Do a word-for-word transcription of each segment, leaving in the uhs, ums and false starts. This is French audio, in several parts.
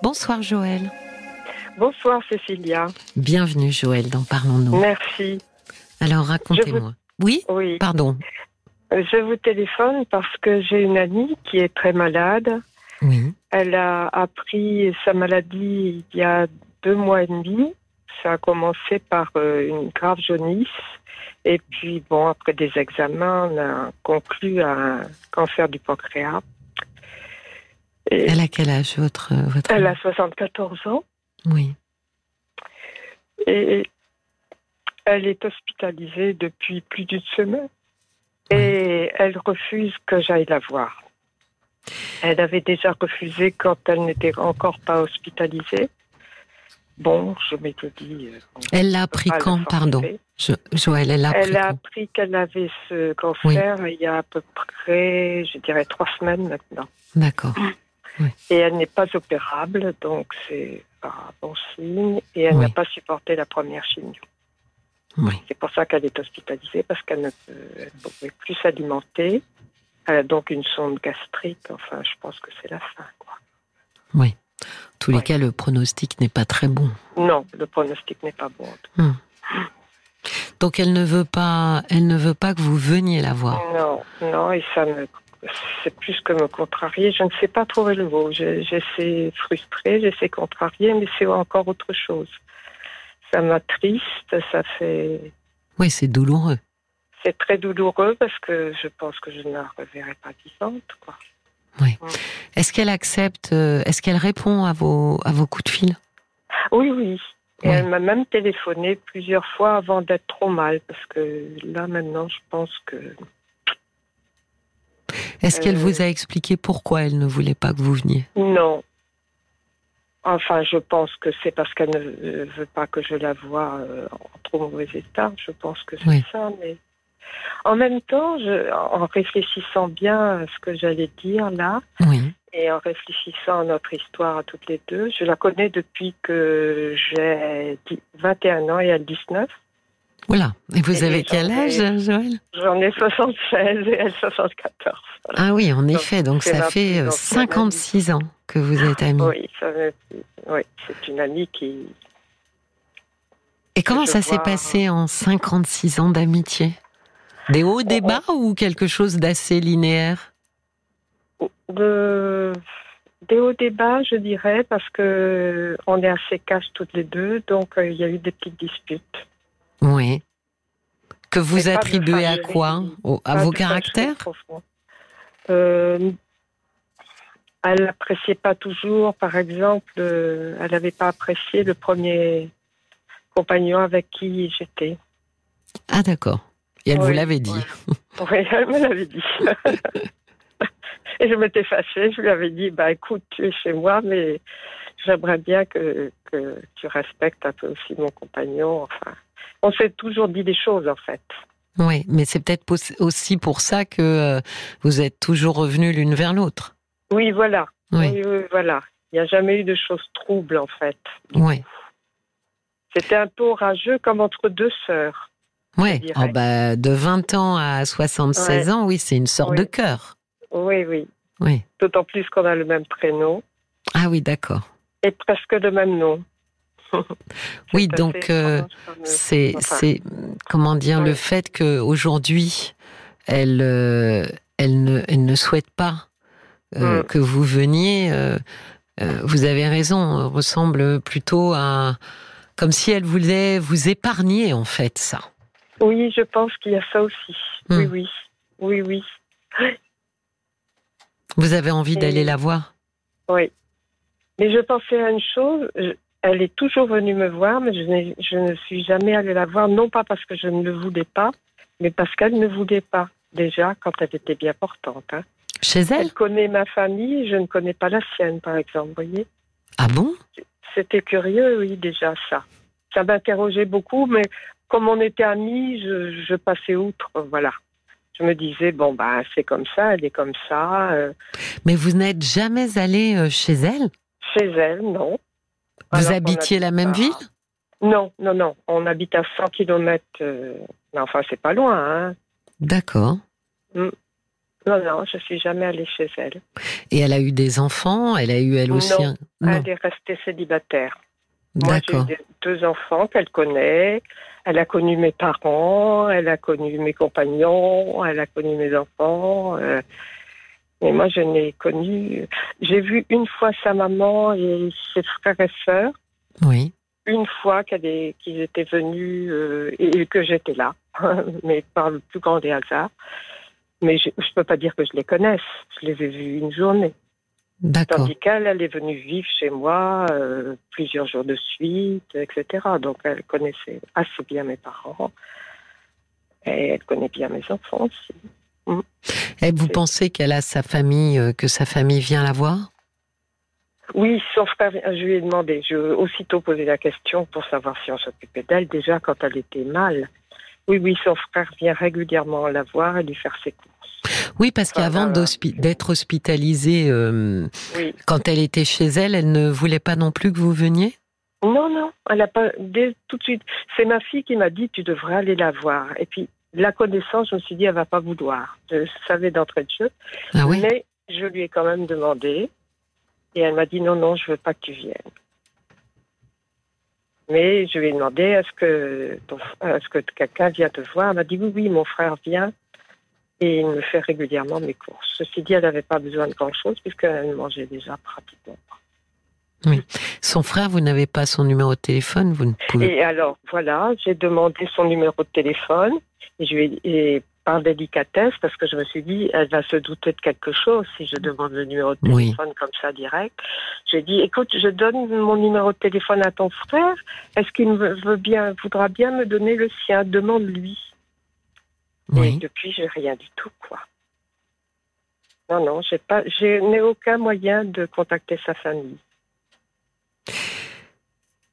Bonsoir Joëlle. Bonsoir Cécilia. Bienvenue Joëlle dans Parlons-Nous. Merci. Alors racontez-moi. Vous... Oui, oui, pardon. Je vous téléphone parce que j'ai une amie qui est très malade. Oui. Elle a appris sa maladie il y a deux mois et demi. Ça a commencé par une grave jaunisse. Et puis bon, après des examens, on a conclu à un cancer du pancréas. Et elle a quel âge, votre, votre Elle a soixante-quatorze ans. Oui. Et elle est hospitalisée depuis plus d'une semaine. Oui. Et elle refuse que j'aille la voir. Elle avait déjà refusé quand elle n'était encore pas hospitalisée. Bon, je m'étais dit... Elle l'a appris quand, pardon je, Joëlle, elle l'a appris Elle a appris qu'elle avait ce cancer oui. il y a à peu près, je dirais, trois semaines maintenant. D'accord. Oui. Et elle n'est pas opérable, donc c'est un bon signe. Et elle oui. n'a pas supporté la première chimio. Oui. C'est pour ça qu'elle est hospitalisée, parce qu'elle ne peut, pouvait plus s'alimenter. Elle a donc une sonde gastrique. Enfin, je pense que c'est la fin, quoi. Oui. En tous les ouais. cas, le pronostic n'est pas très bon. Non, le pronostic n'est pas bon. Hum. Donc elle ne veut pas, elle ne veut pas que vous veniez la voir. Non, non, et ça me, c'est plus que me contrarier. Je ne sais pas trouver le mot. Je, j'essaie frustrée, j'essaie contrariée, mais c'est encore autre chose. Ça m'attriste, ça fait. Oui, c'est douloureux. C'est très douloureux parce que je pense que je ne la reverrai pas vivante, quoi. Oui. Hum. Est-ce qu'elle accepte, est-ce qu'elle répond à vos, à vos coups de fil ? Oui, oui. Et oui. Elle m'a même téléphoné plusieurs fois avant d'être trop mal, parce que là, maintenant, je pense que... Est-ce euh... qu'elle vous a expliqué pourquoi elle ne voulait pas que vous veniez ? Non. Enfin, je pense que c'est parce qu'elle ne veut pas que je la voie en trop mauvais état. Je pense que c'est oui. ça, mais... En même temps, je, en réfléchissant bien à ce que j'allais dire là, oui. et en réfléchissant à notre histoire à toutes les deux, je la connais depuis que j'ai vingt et un ans et elle dix-neuf. Oula, et vous et avez quel âge, Joëlle ? J'en ai soixante-seize et elle soixante-quatorze. Voilà. Ah oui, en donc, effet, donc ça fait euh, cinquante-six ans que vous êtes amie. Oui, ça, oui c'est une amie qui... Et comment ça s'est passé en cinquante-six ans d'amitié ? Des hauts, des bas ou quelque chose d'assez linéaire ? De... Des hauts, des bas, je dirais, parce qu'on est assez cash toutes les deux, donc il euh, y a eu des petites disputes. Oui. Que vous Mais attribuez à quoi ? Au, À vos caractères ? euh, Elle n'appréciait pas toujours, par exemple, euh, elle n'avait pas apprécié le premier... compagnon avec qui j'étais. Ah d'accord. Et elle oui, vous l'avait dit. Oui. oui, elle me l'avait dit. Et je m'étais fâchée, je lui avais dit, bah écoute, tu es chez moi, mais j'aimerais bien que, que tu respectes un peu aussi mon compagnon. Enfin, on s'est toujours dit des choses en fait. Oui, mais c'est peut-être aussi pour ça que vous êtes toujours revenus l'une vers l'autre. Oui, voilà. Oui, oui, oui voilà. Il n'y a jamais eu de choses troubles en fait. Oui. C'était un peu orageux, comme entre deux sœurs. Oui, oh bah, de vingt ans à soixante-seize ouais. ans, oui, c'est une sorte oui. de cœur. Oui, oui, oui. D'autant plus qu'on a le même prénom. Ah oui, d'accord. Et presque le même nom. oui, donc, euh, c'est, enfin, c'est, comment dire, oui. le fait qu'aujourd'hui, elle, euh, elle, ne, elle ne souhaite pas euh, mm. que vous veniez, euh, euh, vous avez raison, ressemble plutôt à... Comme si elle voulait vous épargner, en fait, ça. Oui, je pense qu'il y a ça aussi. Mmh. Oui, oui. Oui, oui. Vous avez envie Et... d'aller la voir ? Oui. Mais je pensais à une chose, je... elle est toujours venue me voir, mais je, n'ai... je ne suis jamais allée la voir, non pas parce que je ne le voulais pas, mais parce qu'elle ne voulait pas, déjà, quand elle était bien portante. Hein. Chez elle ? Elle connaît ma famille, je ne connais pas la sienne, par exemple, vous voyez ? Ah bon ? C'était curieux, oui, déjà, ça. Ça m'interrogeait beaucoup, mais comme on était amis, je, je passais outre, voilà. Je me disais, bon, ben, c'est comme ça, elle est comme ça. Euh... Mais vous n'êtes jamais allée chez elle ? Chez elle, non. Vous Alors habitiez la même pas... ville ? Non, non, non. On habite à cent kilomètres. Euh... Enfin, c'est pas loin, hein. D'accord. Mm. Non, non, je suis jamais allée chez elle. Et elle a eu des enfants? Elle a eu elle aussi non, un... non. Elle est restée célibataire. D'accord. Moi, j'ai deux enfants qu'elle connaît. Elle a connu mes parents, elle a connu mes compagnons, elle a connu mes enfants. Euh, et moi, je n'ai connu... J'ai vu une fois sa maman et ses frères et sœurs. Oui. Une fois qu'elle est, qu'ils étaient venus euh, et que j'étais là, mais par le plus grand des hasards. Mais je ne peux pas dire que je les connaisse. Je les ai vus une journée. D'accord. Tandis qu'elle, elle est venue vivre chez moi euh, plusieurs jours de suite, et cetera. Donc, elle connaissait assez bien mes parents. Et elle connaît bien mes enfants aussi. Mmh. Et vous C'est... pensez qu'elle a sa famille, euh, que sa famille vient la voir ? Oui, son frère, je lui ai demandé. Je lui ai aussitôt posé la question pour savoir si on s'occupait d'elle, déjà quand elle était mal. Oui, oui, son frère vient régulièrement la voir et lui faire ses courses. Oui, parce enfin, qu'avant euh... d'être hospitalisée, euh, oui. quand elle était chez elle, elle ne voulait pas non plus que vous veniez ? Non, non, elle n'a pas... Dès, tout de suite, c'est ma fille qui m'a dit « tu devrais aller la voir ». Et puis, la connaissance, je me suis dit « elle ne va pas vouloir ». Je savais d'entrée de jeu, ah oui. mais je lui ai quand même demandé. Et elle m'a dit « non, non, je ne veux pas que tu viennes ». Mais je lui ai demandé « est-ce que, est-ce que quelqu'un vient te voir ?» Elle m'a dit « oui, oui, mon frère vient ». Et il me fait régulièrement mes courses. Ceci dit, elle n'avait pas besoin de grand-chose puisqu'elle mangeait déjà pratiquement. Oui. Son frère, vous n'avez pas son numéro de téléphone, vous ne pouvez. Et alors, voilà, j'ai demandé son numéro de téléphone et je lui ai, et par délicatesse, parce que je me suis dit, elle va se douter de quelque chose si je demande le numéro de téléphone oui. comme ça direct. J'ai dit, écoute, je donne mon numéro de téléphone à ton frère. Est-ce qu'il veut bien, voudra bien me donner le sien? Demande-lui. Oui. Et depuis, j'ai rien du tout, quoi. Non, non, j'ai pas, j'ai n'ai aucun moyen de contacter sa famille.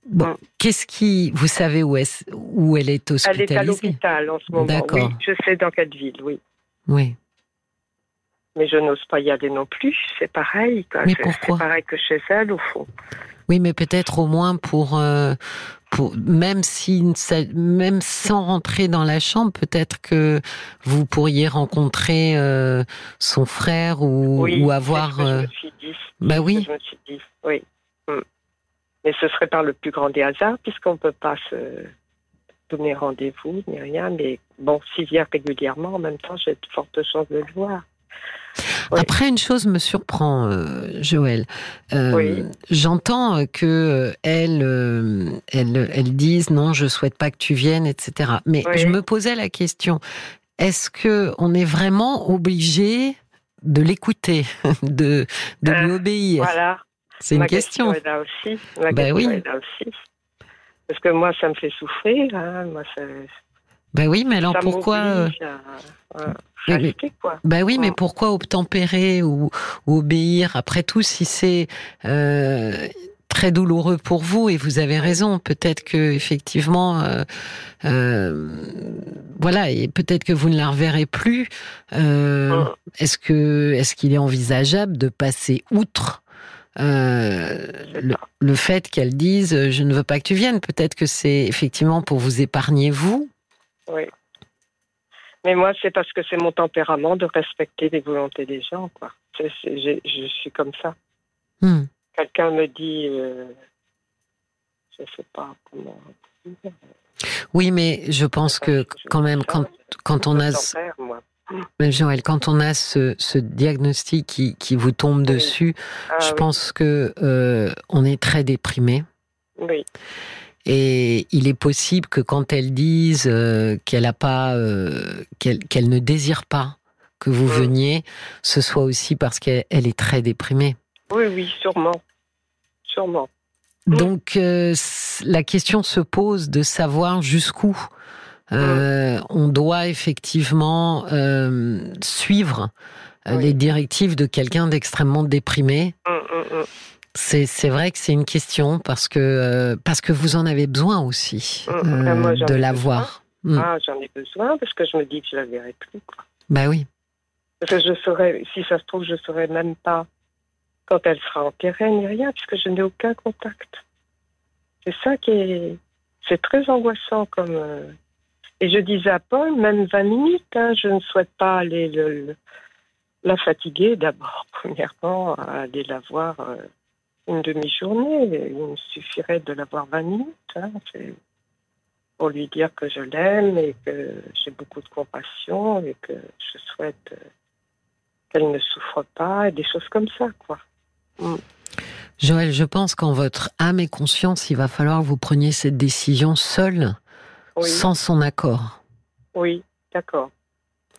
Bon, hum. qu'est-ce qui, vous savez où est, où elle est hospitalisée ? Elle est à l'hôpital en ce moment. D'accord. Oui, je sais dans quelle ville, oui. Oui. Mais je n'ose pas y aller non plus. C'est pareil, quoi. Mais pourquoi ? C'est pareil que chez elle, au fond. Oui, mais peut-être au moins pour, euh, pour même si même sans rentrer dans la chambre, peut-être que vous pourriez rencontrer euh, son frère ou, oui, ou avoir. Oui, euh... je me suis dit. Bah oui. Je me suis dit, oui. Mm. Mais ce serait par le plus grand des hasards, puisqu'on ne peut pas se donner rendez-vous ni rien. Mais bon, s'il vient régulièrement, en même temps, j'ai de fortes chances de le voir. Oui. Après, une chose me surprend, euh, Joëlle. Euh, oui. J'entends que euh, elle, euh, elle, elle dise non, je souhaite pas que tu viennes, et cetera. Mais oui. je me posais la question, est-ce que on est vraiment obligé de l'écouter, de, de euh, lui obéir ? Voilà. C'est Ma une question. question. Est là aussi. Ma bah question oui. est là aussi. Parce que moi, ça me fait souffrir. Hein. Moi, ça... Ben oui, mais alors ça pourquoi euh, euh, rester, quoi. Ben oui, mais pourquoi obtempérer ou, ou obéir après tout si c'est euh, très douloureux pour vous et vous avez raison. Peut-être que effectivement, euh, euh, voilà, et peut-être que vous ne la reverrez plus. Euh, oh. Est-ce que est-ce qu'il est envisageable de passer outre Euh, le, le fait qu'elle dise je ne veux pas que tu viennes? Peut-être que c'est effectivement pour vous épargner vous. Oui. Mais moi, c'est parce que c'est mon tempérament de respecter les volontés des gens, quoi. C'est, c'est, je, je suis comme ça. Hmm. Quelqu'un me dit... Euh, je ne sais pas comment... Oui, mais je pense que je quand même, quand, quand on a... Tempère, moi. Joëlle, quand on a ce, ce diagnostic qui, qui vous tombe oui. dessus, ah, je oui. pense que euh, on est très déprimé. Oui. Et il est possible que quand elle dise euh, qu'elle a pas, euh, qu'elle, qu'elle ne désire pas que vous oui. veniez, ce soit aussi parce qu'elle elle est très déprimée. Oui, oui, sûrement, sûrement. Donc euh, la question se pose de savoir jusqu'où euh, oui. on doit effectivement euh, suivre oui. les directives de quelqu'un d'extrêmement déprimé. Oui, oui, oui. C'est, c'est vrai que c'est une question parce que, euh, parce que vous en avez besoin aussi euh, ah, moi, de la voir. Mm. Ah, j'en ai besoin parce que je me dis que je ne la verrai plus. Quoi. Bah oui. Parce que je saurais, si ça se trouve, je ne saurais même pas quand elle sera enterrée ni rien puisque je n'ai aucun contact. C'est ça qui est. C'est très angoissant comme. Euh... Et je disais à Paul, même vingt minutes, hein, je ne souhaite pas aller le. le... la fatiguer d'abord, premièrement, à aller la voir euh, une demi-journée. Il me suffirait de la voir vingt minutes hein, pour lui dire que je l'aime et que j'ai beaucoup de compassion et que je souhaite euh, qu'elle ne souffre pas, et des choses comme ça, quoi. Mm. Joëlle, je pense qu'en votre âme et conscience, il va falloir que vous preniez cette décision seule, oui. sans son accord. Oui, d'accord.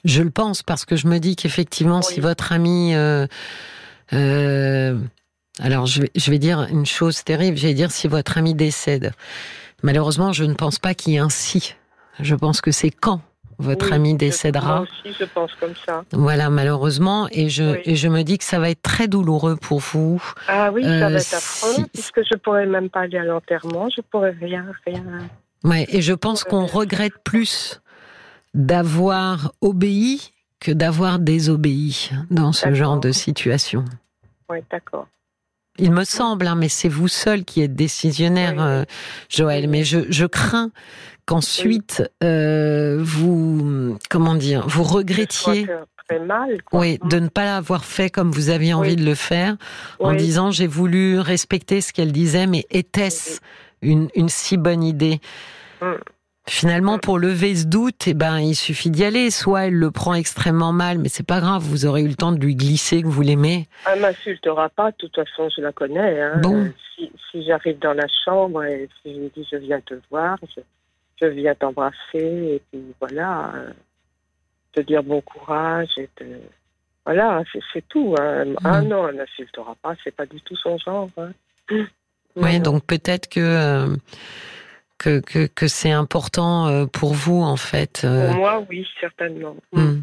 Je le pense, parce que je me dis qu'effectivement, oui. si votre ami... Euh, euh, alors, je vais, je vais dire une chose terrible, je vais dire si votre ami décède. Malheureusement, je ne pense pas qu'il y ait un « si ». Je pense que c'est « quand ». Votre oui, ami décédera. Moi aussi, je pense comme ça. Voilà, malheureusement, et je, oui. et je me dis que ça va être très douloureux pour vous. Ah oui, ça euh, va être affreux, si... puisque je ne pourrais même pas aller à l'enterrement, je ne pourrais rien, rien... Ouais, et je pense je qu'on rien. regrette plus d'avoir obéi que d'avoir désobéi dans ce d'accord. genre de situation. Oui, d'accord. Il me semble, hein, mais c'est vous seul qui êtes décisionnaire, oui. euh, Joëlle. Mais je, je crains qu'ensuite euh, vous, comment dire, vous regrettiez, très mal, quoi. Oui, de ne pas l'avoir fait comme vous aviez envie oui. de le faire, oui. en disant j'ai voulu respecter ce qu'elle disait, mais était-ce oui. une, une si bonne idée? oui. Finalement, pour lever ce doute, eh ben, il suffit d'y aller. Soit elle le prend extrêmement mal, mais c'est pas grave, vous aurez eu le temps de lui glisser que vous l'aimez. Elle m'insultera pas, de toute façon, je la connais. Hein. Bon. Si, si j'arrive dans la chambre et si je lui dis je viens te voir, je, je viens t'embrasser, et puis voilà, euh, te dire bon courage, et te... voilà, c'est, c'est tout. Hein. Mmh. Ah non, elle m'insultera pas, c'est pas du tout son genre. Hein. Oui, donc peut-être que... Euh... Que, que, que c'est important pour vous, en fait. Pour moi, oui, certainement. Mm.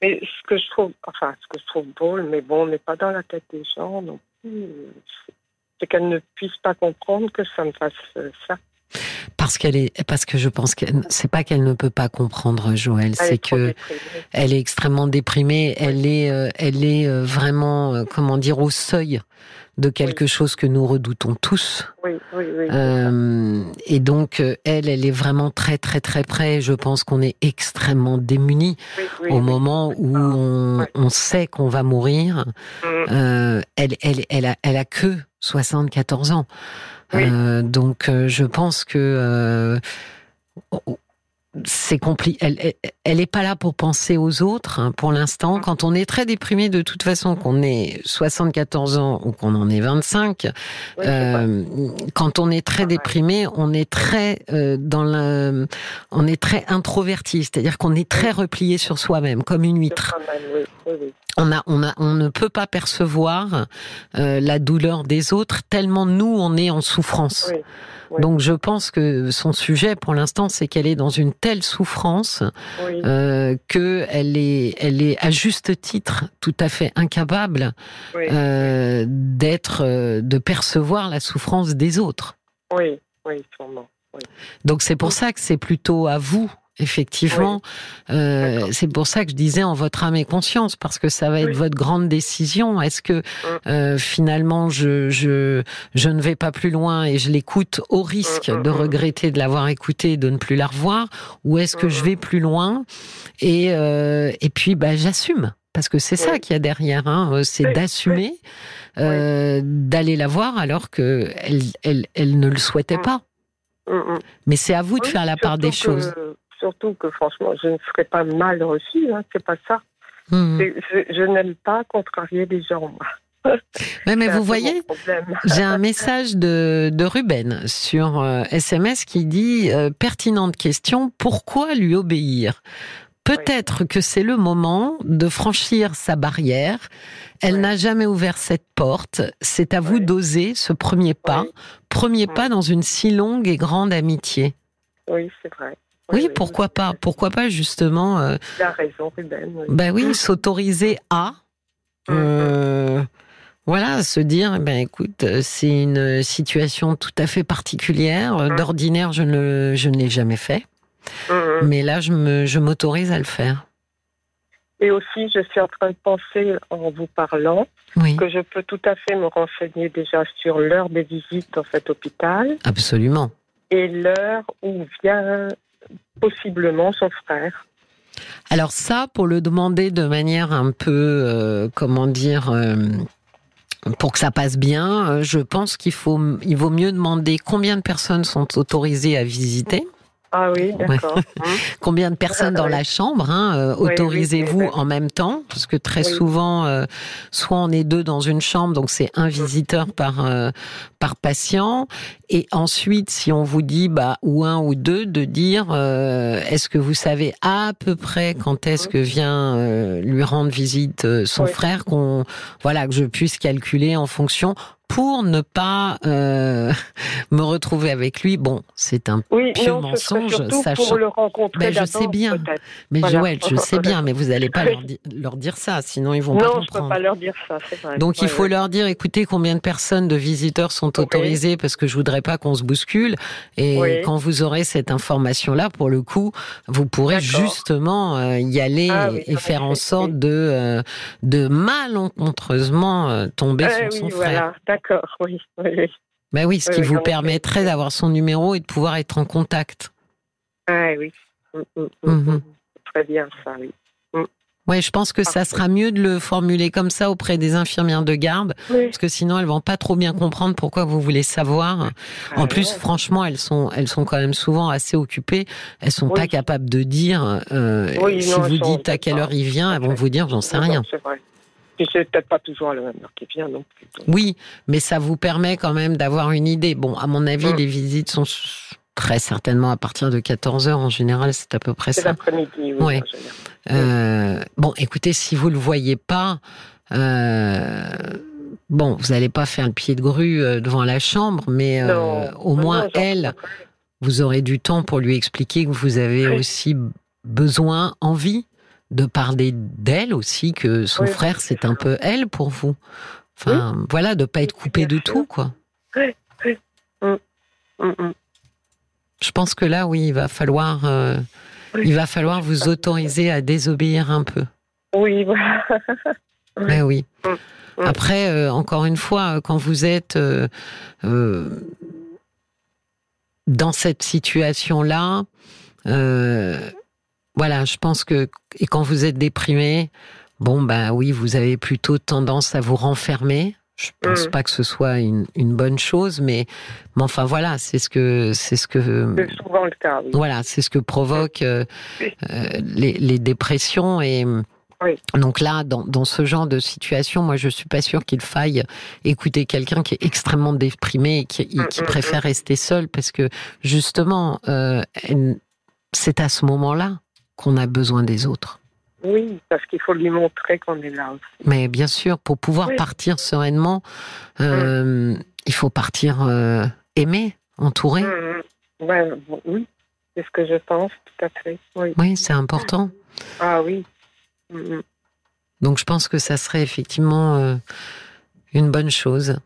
Mais ce que je trouve, enfin, ce que je trouve drôle, mais bon, on n'est pas dans la tête des gens, donc, c'est qu'elle ne puisse pas comprendre que ça me fasse ça. Parce qu'elle est, parce que je pense que c'est pas qu'elle ne peut pas comprendre, Joëlle, c'est que déprimée. Elle est extrêmement déprimée, oui. elle est, euh, elle est euh, vraiment, euh, comment dire, au seuil de quelque oui. chose que nous redoutons tous. Oui, oui, oui. Euh, et donc euh, elle, elle est vraiment très, très, très près. Je pense qu'on est extrêmement démunis oui, oui, au oui, moment oui. où on, oui. on sait qu'on va mourir. Mm. Euh, elle, elle, elle a, elle a que soixante-quatorze ans. Oui. Euh, donc, euh, je pense que euh, c'est compliqué. Elle, elle n'est pas là pour penser aux autres, hein, pour l'instant. Quand on est très déprimé, de toute façon, qu'on ait soixante-quatorze ans ou qu'on en ait vingt-cinq, oui, euh, quand on est très ah, déprimé, ouais. on est très euh, dans le, on est très introverti, c'est-à-dire qu'on est très replié sur soi-même, comme une huître. Oui, oui, oui. On, a, on, a, on ne peut pas percevoir euh, la douleur des autres tellement nous, on est en souffrance. Oui, oui. Donc je pense que son sujet, pour l'instant, c'est qu'elle est dans une telle souffrance oui. euh, qu'elle est, elle est, à juste titre, tout à fait incapable oui. euh, d'être, euh, de percevoir la souffrance des autres. Oui, oui, sûrement. Oui. Donc c'est pour oui. ça que c'est plutôt à vous. Effectivement, oui. euh, c'est pour ça que je disais en votre âme et conscience, parce que ça va être oui. votre grande décision. Est-ce que euh, finalement je, je, je ne vais pas plus loin et je l'écoute au risque de regretter de l'avoir écoutée et de ne plus la revoir, ou est-ce que je vais plus loin et, euh, et puis bah, j'assume? Parce que c'est oui. ça qu'il y a derrière, hein, c'est oui. d'assumer, oui. Euh, d'aller la voir alors qu'elle elle, elle ne le souhaitait pas. Oui. Mais c'est à vous de oui, faire la part des choses. Que... Surtout que, franchement, je ne serais pas mal reçue, hein, c'est pas ça. Mmh. C'est, je, je n'aime pas contrarier les gens, moi. Oui, mais vous voyez, j'ai un message de, de Ruben sur euh, S M S qui dit euh, « Pertinente question, pourquoi lui obéir ? Peut-être oui. que c'est le moment de franchir sa barrière. Elle oui. n'a jamais ouvert cette porte. C'est à oui. vous d'oser ce premier pas, oui. premier oui. pas dans une si longue et grande amitié. » Oui, c'est vrai. Oui, pourquoi pas, pourquoi pas justement... Euh, il a raison, Ruben. Oui. Ben oui, s'autoriser à... Euh, mm-hmm. Voilà, se dire, ben écoute, c'est une situation tout à fait particulière. Mm-hmm. D'ordinaire, je ne, je ne l'ai jamais fait. Mm-hmm. Mais là, je, me, je m'autorise à le faire. Et aussi, je suis en train de penser, en vous parlant, oui. que je peux tout à fait me renseigner déjà sur l'heure des visites dans cet hôpital. Absolument. Et l'heure où vient... possiblement son frère. Alors ça, pour le demander de manière un peu, euh, comment dire, euh, pour que ça passe bien, euh, je pense qu'il faut, il vaut mieux demander combien de personnes sont autorisées à visiter. Ah oui, d'accord. Ouais. Combien de personnes dans la chambre, hein, euh, oui, autorisez-vous oui, en même temps, parce que très oui. souvent, euh, soit on est deux dans une chambre, donc c'est un visiteur par euh, par patient, et ensuite, si on vous dit, bah, ou un ou deux, de dire, euh, est-ce que vous savez à peu près quand est-ce que vient euh, lui rendre visite euh, son oui. frère, qu'on, voilà, que je puisse calculer en fonction. Pour ne pas euh, me retrouver avec lui, bon, c'est un oui, pieux non, mensonge, sachant. Pour le rencontrer ben, je sais bien, mais voilà. Joëlle, je sais bien, mais vous n'allez pas leur, di- leur dire ça, sinon ils vont non, pas comprendre. Non, je ne peux pas leur dire ça. C'est vrai. Donc ouais, il faut ouais. leur dire, écoutez, combien de personnes, de visiteurs sont okay. autorisées, parce que je voudrais pas qu'on se bouscule. Et oui. quand vous aurez cette information-là, pour le coup, vous pourrez D'accord. justement euh, y aller ah, oui, et faire en sorte de euh, de malencontreusement euh, tomber euh, sur oui, son voilà. frère. D'accord, oui. oui, oui. Bah oui, ce qui oui, vous permettrait d'avoir son numéro et de pouvoir être en contact. Ah oui, mmh, mmh, mmh. très bien ça, oui. Mmh. Oui, je pense que Parfait. Ça sera mieux de le formuler comme ça auprès des infirmières de garde, oui. parce que sinon elles ne vont pas trop bien comprendre pourquoi vous voulez savoir. Ah, en plus, ouais. franchement, elles sont, elles sont quand même souvent assez occupées, elles ne sont oui. pas capables de dire, euh, oui, si non, vous dites à quelle heure il vient, elles vont vous dire, j'en sais non, rien. C'est vrai. C'est peut-être pas toujours le même qui vient non plus. Oui, mais ça vous permet quand même d'avoir une idée. Bon, à mon avis, mmh. les visites sont très certainement à partir de quatorze heures en général, c'est à peu près c'est ça. C'est l'après-midi, oui. Ouais. Euh, bon, écoutez, si vous le voyez pas, euh, bon, vous n'allez pas faire le pied de grue devant la chambre, mais euh, au non, moins, non, elle, vous aurez du temps pour lui expliquer que vous avez oui. aussi besoin, envie. De parler d'elle aussi, que son oui, frère, c'est un peu elle pour vous. Enfin, oui. voilà, de ne pas être coupé de tout, quoi. Oui, oui. Mm. Mm. Je pense que là, oui, il va falloir, euh, oui. il va falloir vous autoriser à désobéir un peu. Oui, voilà. Ben oui. Mm. Après, euh, encore une fois, quand vous êtes... Euh, euh, dans cette situation-là... Euh, Voilà, je pense que et quand vous êtes déprimé, bon bah oui, vous avez plutôt tendance à vous renfermer. Je pense mmh. pas que ce soit une, une bonne chose, mais, mais enfin voilà, c'est ce que c'est ce que c'est souvent le cas. Oui. Voilà, c'est ce que provoquent euh, oui. euh, les, les dépressions et oui. donc là, dans, dans ce genre de situation, moi je suis pas sûre qu'il faille écouter quelqu'un qui est extrêmement déprimé et qui, et qui mmh. préfère rester seul parce que justement, euh, c'est à ce moment-là. Qu'on a besoin des autres. Oui, parce qu'il faut lui montrer qu'on est là aussi. Mais bien sûr, pour pouvoir oui. partir sereinement, euh, mmh. il faut partir euh, aimé, entouré. Mmh. Ouais, bon, oui, c'est ce que je pense, tout à fait. Oui, oui c'est important. Ah oui. Mmh. Donc je pense que ça serait effectivement euh, une bonne chose.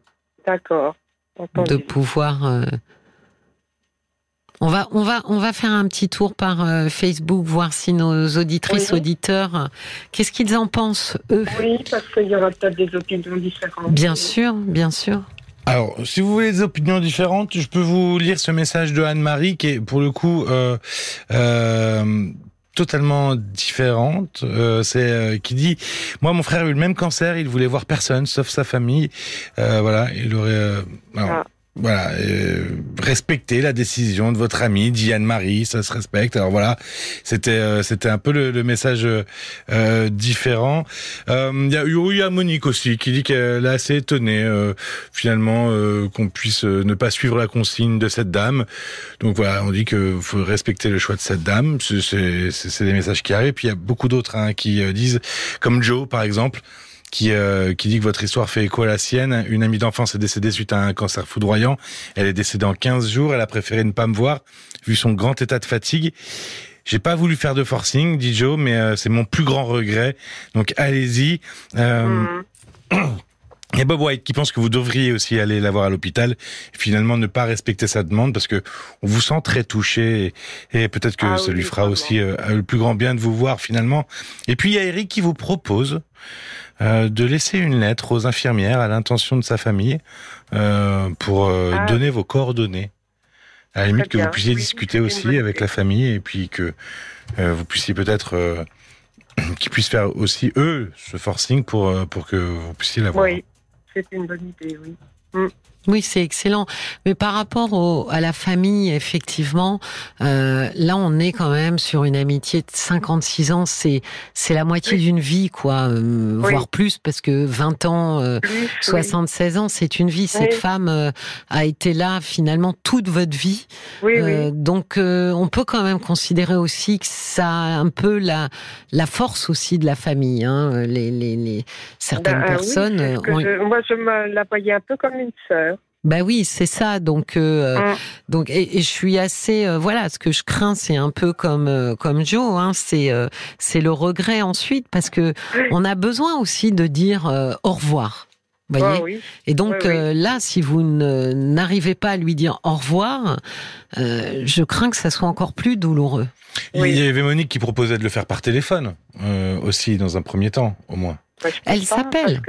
D'accord. Entendu. De pouvoir... Euh, On va, on, va, on va faire un petit tour par euh, Facebook, voir si nos auditrices, oui. auditeurs, qu'est-ce qu'ils en pensent, eux ? Oui, parce qu'il y aura peut-être des opinions différentes. Bien sûr, bien sûr. Alors, si vous voulez des opinions différentes, je peux vous lire ce message de Anne-Marie, qui est, pour le coup, euh, euh, totalement différente. Euh, c'est euh, qui dit « Moi, mon frère a eu le même cancer, il voulait voir personne, sauf sa famille. Euh, » Voilà, il aurait... Euh, alors, ah. Voilà, euh, respectez la décision de votre amie Diane Marie, ça se respecte. Alors voilà, c'était euh, c'était un peu le, le message euh, différent. Euh, il y a eu à Monique aussi qui dit qu'elle est assez étonnée euh, finalement euh, qu'on puisse ne pas suivre la consigne de cette dame. Donc voilà, on dit que faut respecter le choix de cette dame. C'est c'est, c'est des messages qui arrivent. Et puis il y a beaucoup d'autres hein, qui euh, disent, comme Joe par exemple. Qui, euh, qui dit que votre histoire fait écho à la sienne. Une amie d'enfance est décédée suite à un cancer foudroyant. Elle est décédée en quinze jours. Elle a préféré ne pas me voir, vu son grand état de fatigue. J'ai pas voulu faire de forcing, dit Joe, mais euh, c'est mon plus grand regret. Donc allez-y. Euh... Mmh. Et Bob White qui pense que vous devriez aussi aller la voir à l'hôpital, et finalement ne pas respecter sa demande parce que on vous sent très touché et, et peut-être que ah, ça oui, lui fera vraiment. aussi euh, le plus grand bien de vous voir finalement. Et puis il y a Eric qui vous propose euh, de laisser une lettre aux infirmières à l'intention de sa famille euh, pour euh, ah. donner vos coordonnées. À la limite que vous puissiez oui, discuter aussi avec la famille et puis que euh, vous puissiez peut-être euh, qu'ils puissent faire aussi eux ce forcing pour pour que vous puissiez l'avoir. Oui, c'est une bonne idée, oui. Mm. Oui, c'est excellent. Mais par rapport au, à la famille, effectivement, euh, là, on est quand même sur une amitié de cinquante-six ans. C'est c'est la moitié oui. d'une vie, quoi, euh, oui. voire plus, parce que vingt ans, euh, oui. soixante-seize oui. ans, c'est une vie. Cette oui. femme euh, a été là finalement toute votre vie. Oui, euh, oui. Donc, euh, on peut quand même considérer aussi que ça a un peu la la force aussi de la famille. Hein. Les les les certaines bah, personnes. Euh, oui, ont... je, moi, je me la voyais un peu comme une sœur. Bah oui, c'est ça. Donc, euh, mm. donc, et, et je suis assez, euh, voilà, ce que je crains, c'est un peu comme euh, comme Joe, hein, c'est euh, c'est le regret ensuite, parce que mm. on a besoin aussi de dire euh, au revoir. Vous voyez, oh, oui. Et donc oui, oui. Euh, là, si vous ne, n'arrivez pas à lui dire au revoir, euh, je crains que ça soit encore plus douloureux. Oui. Il y avait Monique qui proposait de le faire par téléphone euh, aussi dans un premier temps, au moins. Bah, elle pas, s'appelle.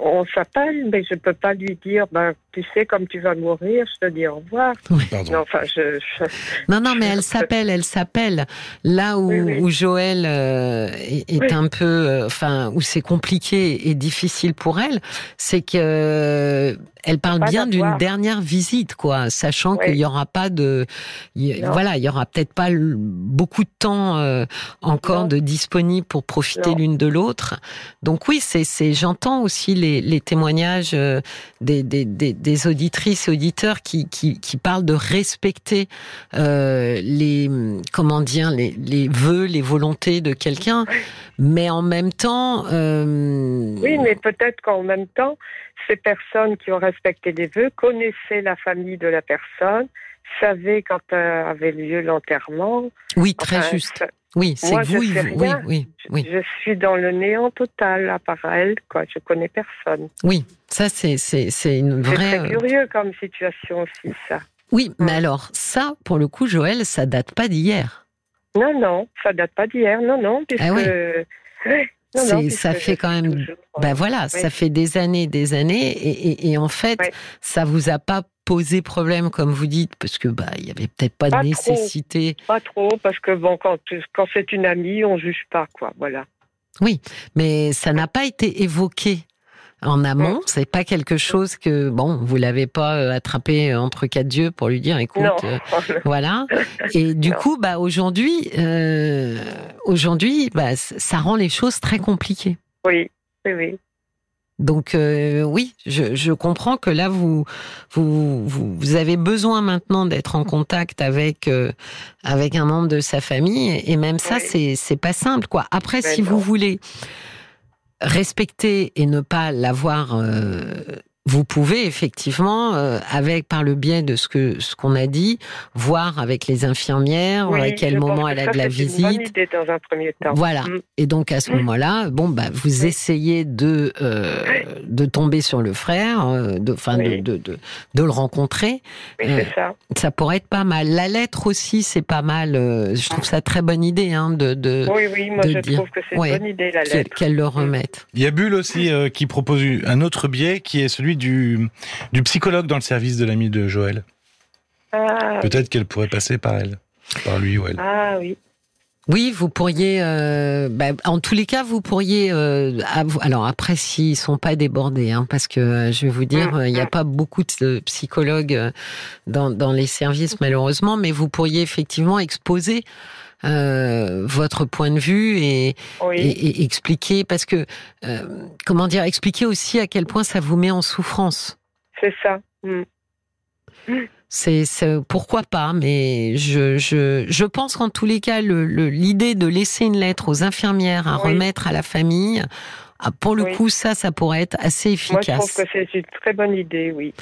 On s'appelle, mais je ne peux pas lui dire, ben, tu sais, comme tu vas mourir, je te dis au revoir. Oui. Non, enfin, je, je... non, non, mais elle s'appelle, elle s'appelle. Là où, oui, oui. où Joëlle euh, est, est oui. un peu, euh, enfin, où c'est compliqué et difficile pour elle, c'est que euh, elle parle bien d'une dernière visite, quoi, sachant oui. qu'il n'y aura pas de, y, voilà, il n'y aura peut-être pas l- beaucoup de temps euh, encore non. de disponible pour profiter non. l'une de l'autre. Donc oui, c'est, c'est, j'entends aussi Les, les témoignages des, des, des, des auditrices et auditeurs qui, qui, qui parlent de respecter euh, les, comment dire, les, les vœux, les volontés de quelqu'un, mais en même temps... Euh... Oui, mais peut-être qu'en même temps, ces personnes qui ont respecté les vœux connaissaient la famille de la personne, savaient quand avait lieu l'enterrement. Oui, très enfin, juste. Ça... Oui, c'est moi, que vous, je sais vous rien. Oui, oui, oui. Je, je suis dans le néant total, à part elle, quoi. Je connais personne. Oui, ça, c'est, c'est, c'est une vraie... C'est très curieux comme situation aussi, ça. Oui, ouais. mais alors, ça, pour le coup, Joëlle, ça date pas d'hier. Non, non, ça date pas d'hier, non, non, puisque... Ah ouais. Non, c'est, non, ça fait quand même, toujours, ben voilà, oui. ça fait des années, des années, et, et, et en fait, oui. ça vous a pas posé problème, comme vous dites, parce que bah il y avait peut-être pas, pas de trop, nécessité. Pas trop, parce que bon, quand quand c'est une amie, on juge pas, quoi, voilà. Oui, mais ça n'a pas été évoqué en amont. Mmh. C'est pas quelque chose que bon, vous l'avez pas attrapé entre quatre yeux pour lui dire, écoute, euh, voilà. Et du non. coup, bah aujourd'hui, euh, aujourd'hui, bah ça rend les choses très compliquées. Oui, oui, oui. Donc euh, oui, je, je comprends que là vous vous vous avez besoin maintenant d'être en contact avec euh, avec un membre de sa famille, et même ça oui. c'est c'est pas simple, quoi. Après, mais si non. vous voulez respecter et ne pas l'avoir, euh, vous pouvez effectivement euh, avec par le biais de ce que ce qu'on a dit, voir avec les infirmières oui, à quel moment elle a de la visite. Une bonne idée dans un premier temps. Voilà. Mmh. Et donc à ce mmh. moment-là, bon bah vous mmh. essayez de euh, oui. de tomber sur le frère, euh, de enfin oui. de, de de de le rencontrer. Oui, euh, c'est ça. Ça pourrait être pas mal. La lettre aussi, c'est pas mal. Euh, je trouve ça très bonne idée, hein, de de Oui oui, moi je dire, trouve que c'est ouais, une bonne idée la lettre. Qu'elle le remette. Il y a Bulle aussi euh, qui propose un autre biais qui est celui Du, du psychologue dans le service de l'ami de Joëlle. Ah, peut-être oui. qu'elle pourrait passer par elle, par lui ou elle. Ah oui. Oui, vous pourriez, euh, bah, en tous les cas, vous pourriez, euh, av- alors après s'ils sont pas débordés, hein, parce que euh, je vais vous dire, il euh, n'y a pas beaucoup de psychologues dans, dans les services malheureusement, mais vous pourriez effectivement exposer Euh, votre point de vue et, oui. et, et expliquer, parce que euh, comment dire, expliquer aussi à quel point ça vous met en souffrance. C'est ça. Mmh. C'est, c'est pourquoi pas, mais je je je pense qu'en tous les cas le, le l'idée de laisser une lettre aux infirmières à oui. remettre à la famille, pour le oui. coup ça ça pourrait être assez efficace. Moi je trouve que c'est une très bonne idée, oui.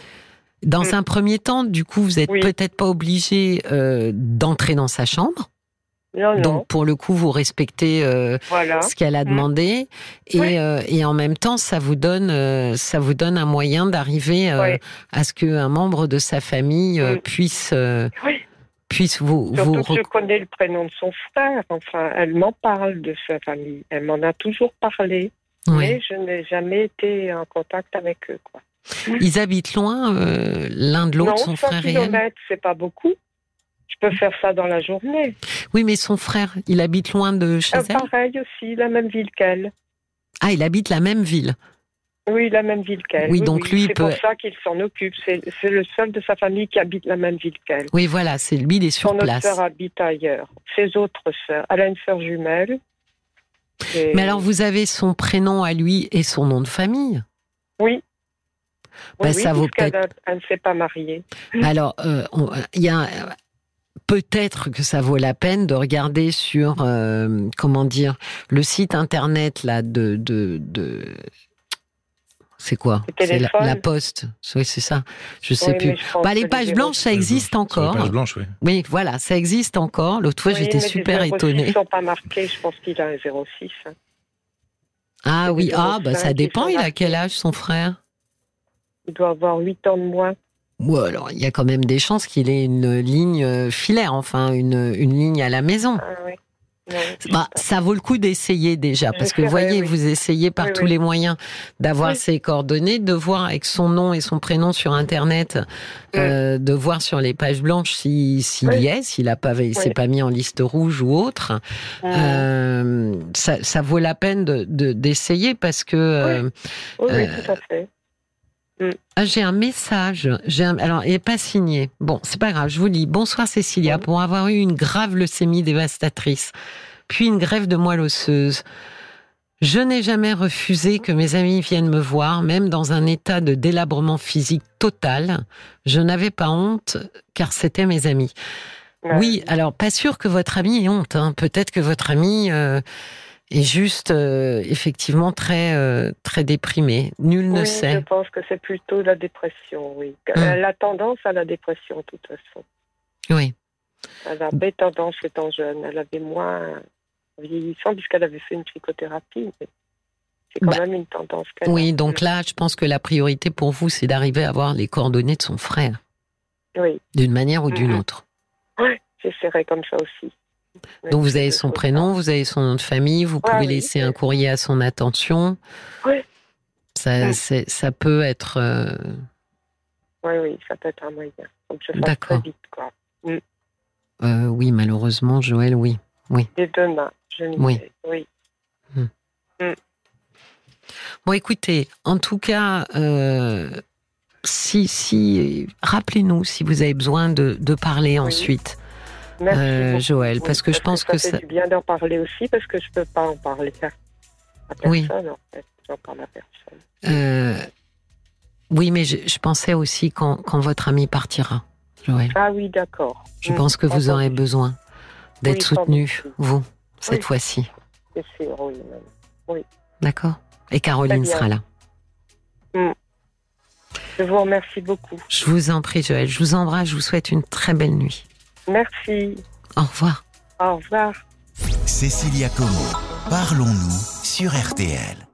Dans mmh. un premier temps, du coup vous êtes oui. peut-être pas obligé euh, d'entrer dans sa chambre. Non, non. Donc pour le coup, vous respectez euh, voilà. ce qu'elle a demandé mmh. et, oui. euh, et en même temps, ça vous donne, euh, ça vous donne un moyen d'arriver euh, oui. à ce qu'un membre de sa famille euh, puisse, euh, oui. puisse vous. Surtout vous... que je connais le prénom de son frère. Enfin, elle m'en parle de sa famille. Elle m'en a toujours parlé, oui. mais je n'ai jamais été en contact avec eux, quoi. Oui. Ils habitent loin euh, l'un de l'autre, non, son frère et elle. cent kilomètres, c'est pas beaucoup. Je peux faire ça dans la journée. Oui, mais son frère, il habite loin de chez euh, elle. Pareil aussi, la même ville qu'elle. Ah, il habite la même ville. Oui, la même ville qu'elle. Oui, oui, donc oui. Lui, c'est peut... pour ça qu'il s'en occupe. C'est, c'est le seul de sa famille qui habite la même ville qu'elle. Oui, voilà, c'est lui, il est sur Son place. Son autre sœur habite ailleurs. Ses autres sœurs. Elle a une sœur jumelle. Et... Mais alors, vous avez son prénom à lui et son nom de famille ? Oui. Ben, oui, ça oui vaut peut-être... Elle, elle ne s'est pas mariée. Alors, euh, on, y a, peut-être que ça vaut la peine de regarder sur, euh, comment dire, le site internet là, de... de, de... C'est quoi ? C'est la, la poste. Oui, c'est ça. Je sais oui, plus. Je bah, les pages blanches, ça existe encore. Les pages blanches, oui. Oui, voilà, ça existe encore. L'autre fois, oui, j'étais super étonnée. Ils ne sont pas marqués, je pense qu'il a un zéro six. Ah c'est oui, ah, bah, ça dépend. Il a quel âge, son frère ? Il doit avoir huit ans de moins. Ou alors, il y a quand même des chances qu'il ait une ligne filaire, enfin, une, une ligne à la maison. Ah oui. Non, bah, ça vaut le coup d'essayer déjà, parce que vous voyez, oui. vous essayez par oui, tous oui. les moyens d'avoir oui. ses coordonnées, de voir avec son nom et son prénom sur Internet, oui. euh, de voir sur les pages blanches s'il si, si oui. y est, s'il n'a pas, oui. s'est pas mis en liste rouge ou autre. Oui. Euh, ça, ça vaut la peine de, de, d'essayer parce que... Euh, oui. Oh, oui, euh, tout à fait. Ah, j'ai un message. J'ai un... Alors, il n'est pas signé. Bon, c'est pas grave, je vous lis. Bonsoir Cécilia, oui. pour avoir eu une grave leucémie dévastatrice, puis une greffe de moelle osseuse. Je n'ai jamais refusé que mes amis viennent me voir, même dans un état de délabrement physique total. Je n'avais pas honte, car c'était mes amis. Oui, oui alors, pas sûr que votre ami ait honte. Hein. Peut-être que votre ami... Euh... Et juste, euh, effectivement, très, euh, très déprimée. Nul ne oui, sait. Je pense que c'est plutôt la dépression, oui. Mmh. Elle a tendance à la dépression, de toute façon. Oui. Elle avait tendance étant jeune. Elle avait moins vieillissant, puisqu'elle avait fait une psychothérapie. Mais c'est quand bah, même une tendance qu'elle oui, a. Oui, donc là, je pense que la priorité pour vous, c'est d'arriver à avoir les coordonnées de son frère. Oui. D'une manière ou d'une mmh. autre. Oui, j'essaierai comme ça aussi. Donc vous avez son prénom, vous avez son nom de famille, vous pouvez ah, oui. laisser un courrier à son attention. Oui. Ça, oui. C'est, ça peut être... Euh... Oui, oui, ça peut être un moyen. Donc je fasse très vite, quoi. Mm. Euh, oui, malheureusement, Joëlle, oui. oui. Et demain, je me oui. dis, oui. Mm. Mm. Bon, écoutez, en tout cas... Euh... Si, si, rappelez-nous si vous avez besoin de, de parler oui. ensuite. Merci euh, Joëlle, parce oui, que je parce pense que, que ça. Ça fait du bien d'en parler aussi, parce que je peux pas en parler à personne. Oui. En fait, j'en parle à personne. Euh, oui, mais je, je pensais aussi quand, quand votre ami partira, Joëlle. Ah oui, d'accord. Je mmh, pense que vous aurez besoin d'être oui, soutenue, vous, cette oui. fois-ci. C'est sûr, oui, même. Oui. D'accord. Et Caroline sera là. Mmh. Je vous remercie beaucoup. Je vous en prie, Joëlle. Je vous embrasse. Je vous souhaite une très belle nuit. Merci. Au revoir. Au revoir. Cécilia Commo, Parlons-nous sur R T L.